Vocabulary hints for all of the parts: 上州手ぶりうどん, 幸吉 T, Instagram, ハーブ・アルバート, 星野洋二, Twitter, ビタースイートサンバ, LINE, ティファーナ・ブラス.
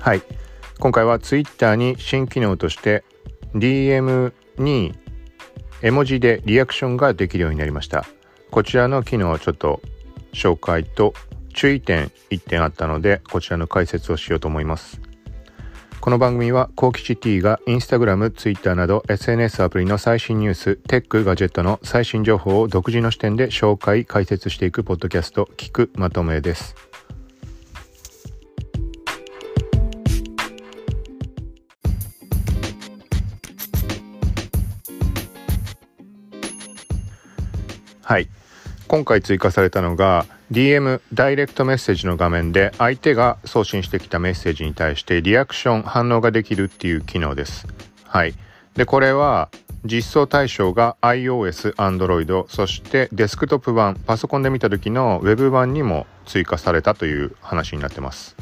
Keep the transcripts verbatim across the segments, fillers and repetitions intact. はい、今回は Twitter に新機能として ディーエム に絵文字でリアクションができるようになりました。こちらの機能をちょっと紹介と注意点いってんあったので、こちらの解説をしようと思います。この番組は幸吉 T がインスタグラム、ツイッターなど エスエヌエス アプリの最新ニュース、テック、ガジェットの最新情報を独自の視点で紹介、解説していくポッドキャスト、聞くまとめです。はい、今回追加されたのがディーエム ダイレクトメッセージの画面で相手が送信してきたメッセージに対してリアクション、反応ができるっていう機能です。はい。で、これは実装対象が iOS、Android、そしてデスクトップ版、パソコンで見た時の Web 版にも追加されたという話になってます。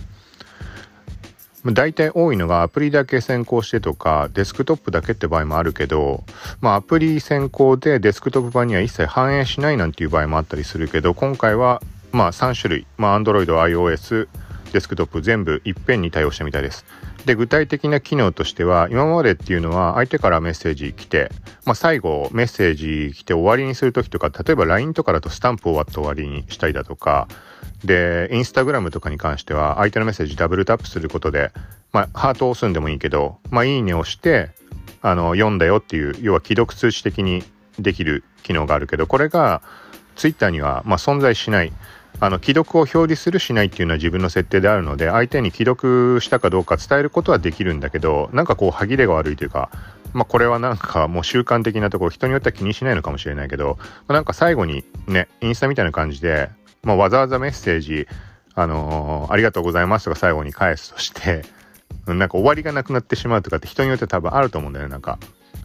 大体多いのがアプリだけ先行してとかデスクトップだけって場合もあるけど、まあ、アプリ先行でデスクトップ版には一切反映しないなんていう場合もあったりするけど、今回はまあさん種類、まあ、Android、iOS、デスクトップ全部いっぺんに対応したみたいです。で、具体的な機能としては、今までっていうのは相手からメッセージ来て、まあ、最後メッセージ来て終わりにするときとか、例えば ライン とかだとスタンプを割って終わりにしたりだとかで、インスタグラムとかに関しては相手のメッセージダブルタップすることで、まあ、ハートを押すんでもいいけど、まあ、いいねをしてあの読んだよっていう、要は既読通知的にできる機能があるけど、これがツイッターにはまあ存在しない。あの既読を表示するしないっていうのは自分の設定であるので、相手に既読したかどうか伝えることはできるんだけど、なんかこう歯切れが悪いというか、まあ、これはなんかもう習慣的なところ、人によっては気にしないのかもしれないけど、なんか最後にね、インスタみたいな感じで、まあ、わざわざメッセージ、あのー、ありがとうございますとか最後に返すとして、なんか終わりがなくなってしまうとかって人によって多分あると思うんだよね、なんか。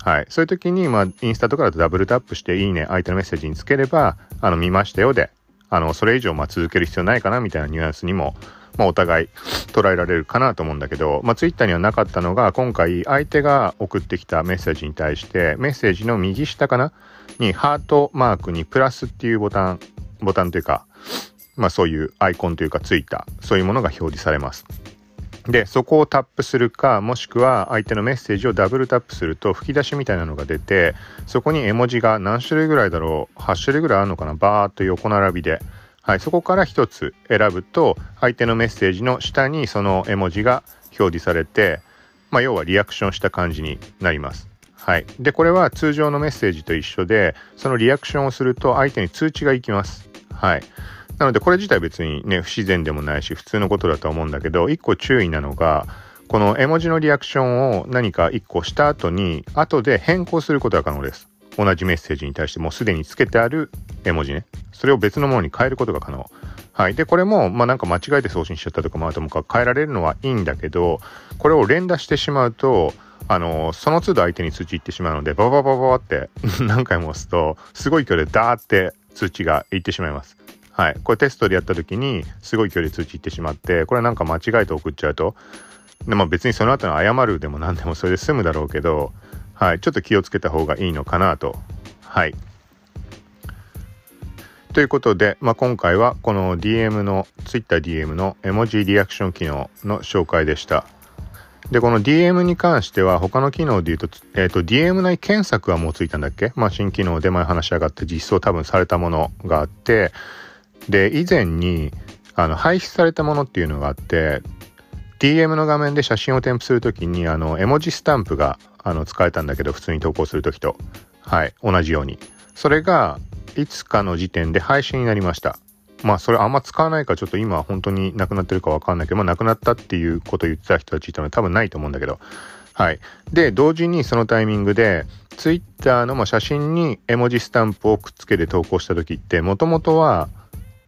はい、そういう時に、まあ、インスタとかだとダブルタップしていいね、相手のメッセージにつければ、あの、見ましたよで、あのそれ以上まあ続ける必要ないかなみたいなニュアンスにも、まあ、お互い捉えられるかなと思うんだけど、まあ、ツイッターにはなかったのが、今回相手が送ってきたメッセージに対してメッセージの右下かなにハートマークにプラスっていうボタンボタンというか、まあ、そういうアイコンというかついたそういうものが表示されます。で、そこをタップするか、もしくは相手のメッセージをダブルタップすると吹き出しみたいなのが出て、そこに絵文字が何種類ぐらいだろう、はち種類ぐらいあるのかな、バーっと横並びで、はい、そこからひとつ選ぶと相手のメッセージの下にその絵文字が表示されて、まあ、要はリアクションした感じになります。はい、でこれは通常のメッセージと一緒で、そのリアクションをすると相手に通知がいきます。はい、なのでこれ自体別にね不自然でもないし普通のことだと思うんだけど、いっこ注意なのが、この絵文字のリアクションを何かいっこした後に後で変更することが可能です。同じメッセージに対してもうすでにつけてある絵文字ね、それを別のものに変えることが可能。はい、でこれもまあなんか間違えて送信しちゃったとかもあるともか変えられるのはいいんだけど、これを連打してしまうとあのその都度相手に通知いってしまうので、バババババって何回も押すとすごい距離でダーって通知がいってしまいます。はい、これテストでやった時にすごい距離通知いってしまって、これなんか間違えて送っちゃうとで、まあ、別にその後の謝るでも何でもそれで済むだろうけど、はい、ちょっと気をつけた方がいいのかなと。はいということで、まあ、今回はこの ディーエム の TwitterDM の絵文字リアクション機能の紹介でした。でこの ディーエム に関しては他の機能でいうと、えーと ディーエム 内検索はもうついたんだっけ、まあ、新機能で前話し上がって実装多分されたものがあって、で以前にあの廃止されたものっていうのがあって、 ディーエム の画面で写真を添付するときにあの絵文字スタンプがあの使えたんだけど、普通に投稿するときと、はい、同じようにそれがいつかの時点で廃止になりました。まあそれあんま使わないからちょっと今本当になくなってるかわかんないけど、まあ、なくなったっていうことを言ってた人たちいたので多分ないと思うんだけど、はい、で同時にそのタイミングでツイッターのまあ写真に絵文字スタンプをくっつけて投稿したときって、もともとは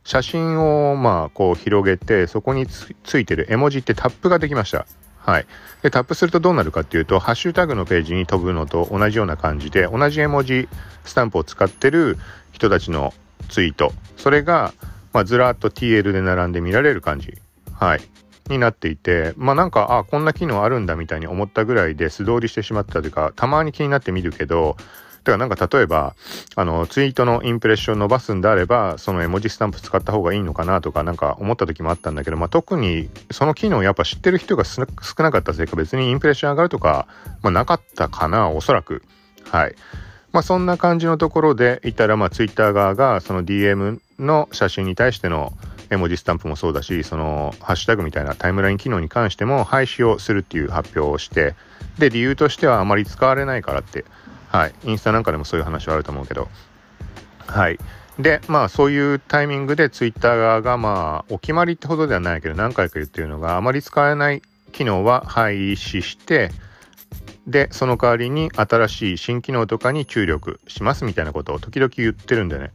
写真をまあこう広げてそこに つ, ついてる絵文字ってタップができました。はい、でタップするとどうなるかっていうと、ハッシュタグのページに飛ぶのと同じような感じで同じ絵文字スタンプを使ってる人たちのツイート、それがまあずらっと ティーエル で並んで見られる感じ、はい、になっていて、まあなんかあこんな機能あるんだみたいに思ったぐらいで素通りしてしまったというか、たまに気になって見るけど、だからなんか例えば、あの、ツイートのインプレッション伸ばすんであれば、その絵文字スタンプ使った方がいいのかなとか、なんか思った時もあったんだけど、まあ、特にその機能やっぱ知ってる人が少なかったせいか、別にインプレッション上がるとか、まあ、なかったかな、おそらく。はい。まあ、そんな感じのところでいたら、まあ、ツイッター側が、その ディーエム の写真に対しての絵文字スタンプもそうだし、そのハッシュタグみたいなタイムライン機能に関しても廃止をするっていう発表をして、で理由としてはあまり使われないからって、はい、インスタなんかでもそういう話はあると思うけど、はい。でまあそういうタイミングでツイッター側が、まあお決まりってほどではないけど何回か言ってるのが、あまり使われない機能は廃止して、でその代わりに新しい新機能とかに注力しますみたいなことを時々言ってるんだよね。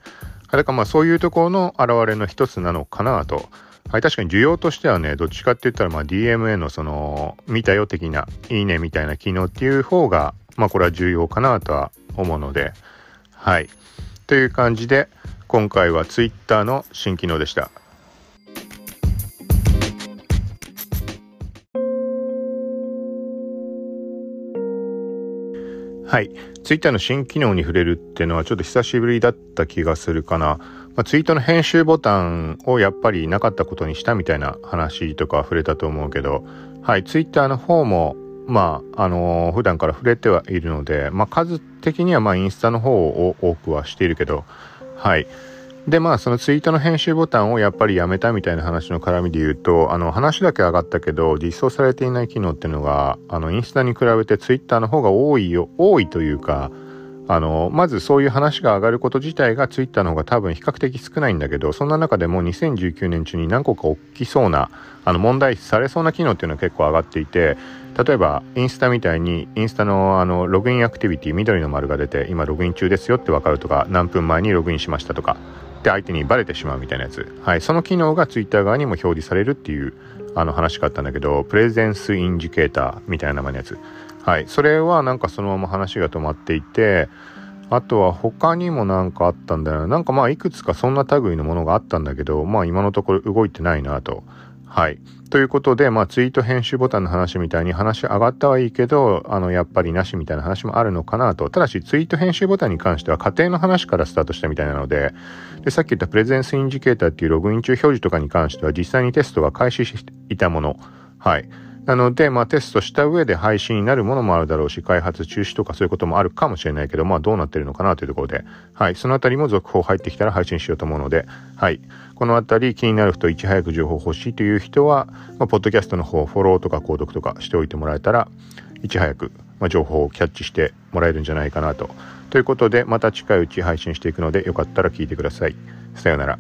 だからまあそういうところの表れの一つなのかなと。はい、確かに需要としてはね、どっちかって言ったらまあ ディーエムエー のその見たよ的な、いいねみたいな機能っていう方が、まあこれは重要かなとは思うので、はい。という感じで今回は Twitter の新機能でした。はい。ツイッターの新機能に触れるっていうのはちょっと久しぶりだった気がするかな。まあ、ツイートの編集ボタンをやっぱりなかったことにしたみたいな話とか触れたと思うけど、はい。ツイッターの方も、まあ、あのー、普段から触れてはいるので、まあ、数的にはまあインスタの方を多くはしているけど、はい。で、まあ、そのツイートの編集ボタンをやっぱりやめたみたいな話の絡みで言うと、あの、話だけ上がったけど、実装されていない機能っていうのが、あの、インスタに比べてツイッターの方が多いよ、多いというか、あの、まずそういう話が上がること自体がツイッターの方が多分比較的少ないんだけど、そんな中でもにせんじゅうきゅうねん中に何個か起きそうな、あの、問題視されそうな機能っていうのは結構上がっていて、例えば、インスタみたいに、インスタのあの、ログインアクティビティ、緑の丸が出て、今ログイン中ですよってわかるとか、何分前にログインしましたとか、で相手にバレてしまうみたいなやつ、はい、その機能がツイッター側にも表示されるっていうあの話があったんだけど、プレゼンスインジケーターみたいな名前のやつ、はい、それはなんかそのまま話が止まっていて、あとは他にもなんかあったんだよな、なんかまあいくつかそんな類のものがあったんだけど、まあ今のところ動いてないなと。はい、ということで、まあ、ツイート編集ボタンの話みたいに話上がったはいいけど、あのやっぱりなしみたいな話もあるのかなと。ただしツイート編集ボタンに関しては家庭の話からスタートしたみたいなので、でさっき言ったプレゼンスインジケーターっていうログイン中表示とかに関しては実際にテストが開始していたもの、はい、なので、まあ、テストした上で配信になるものもあるだろうし、開発中止とかそういうこともあるかもしれないけど、まあ、どうなってるのかなというところで、はい、そのあたりも続報入ってきたら配信しようと思うので、はい、このあたり気になる人、いち早く情報欲しいという人は、まあ、ポッドキャストの方、フォローとか購読とかしておいてもらえたら、いち早く、まあ、情報をキャッチしてもらえるんじゃないかなと。ということで、また近いうち配信していくので、よかったら聞いてください。さようなら。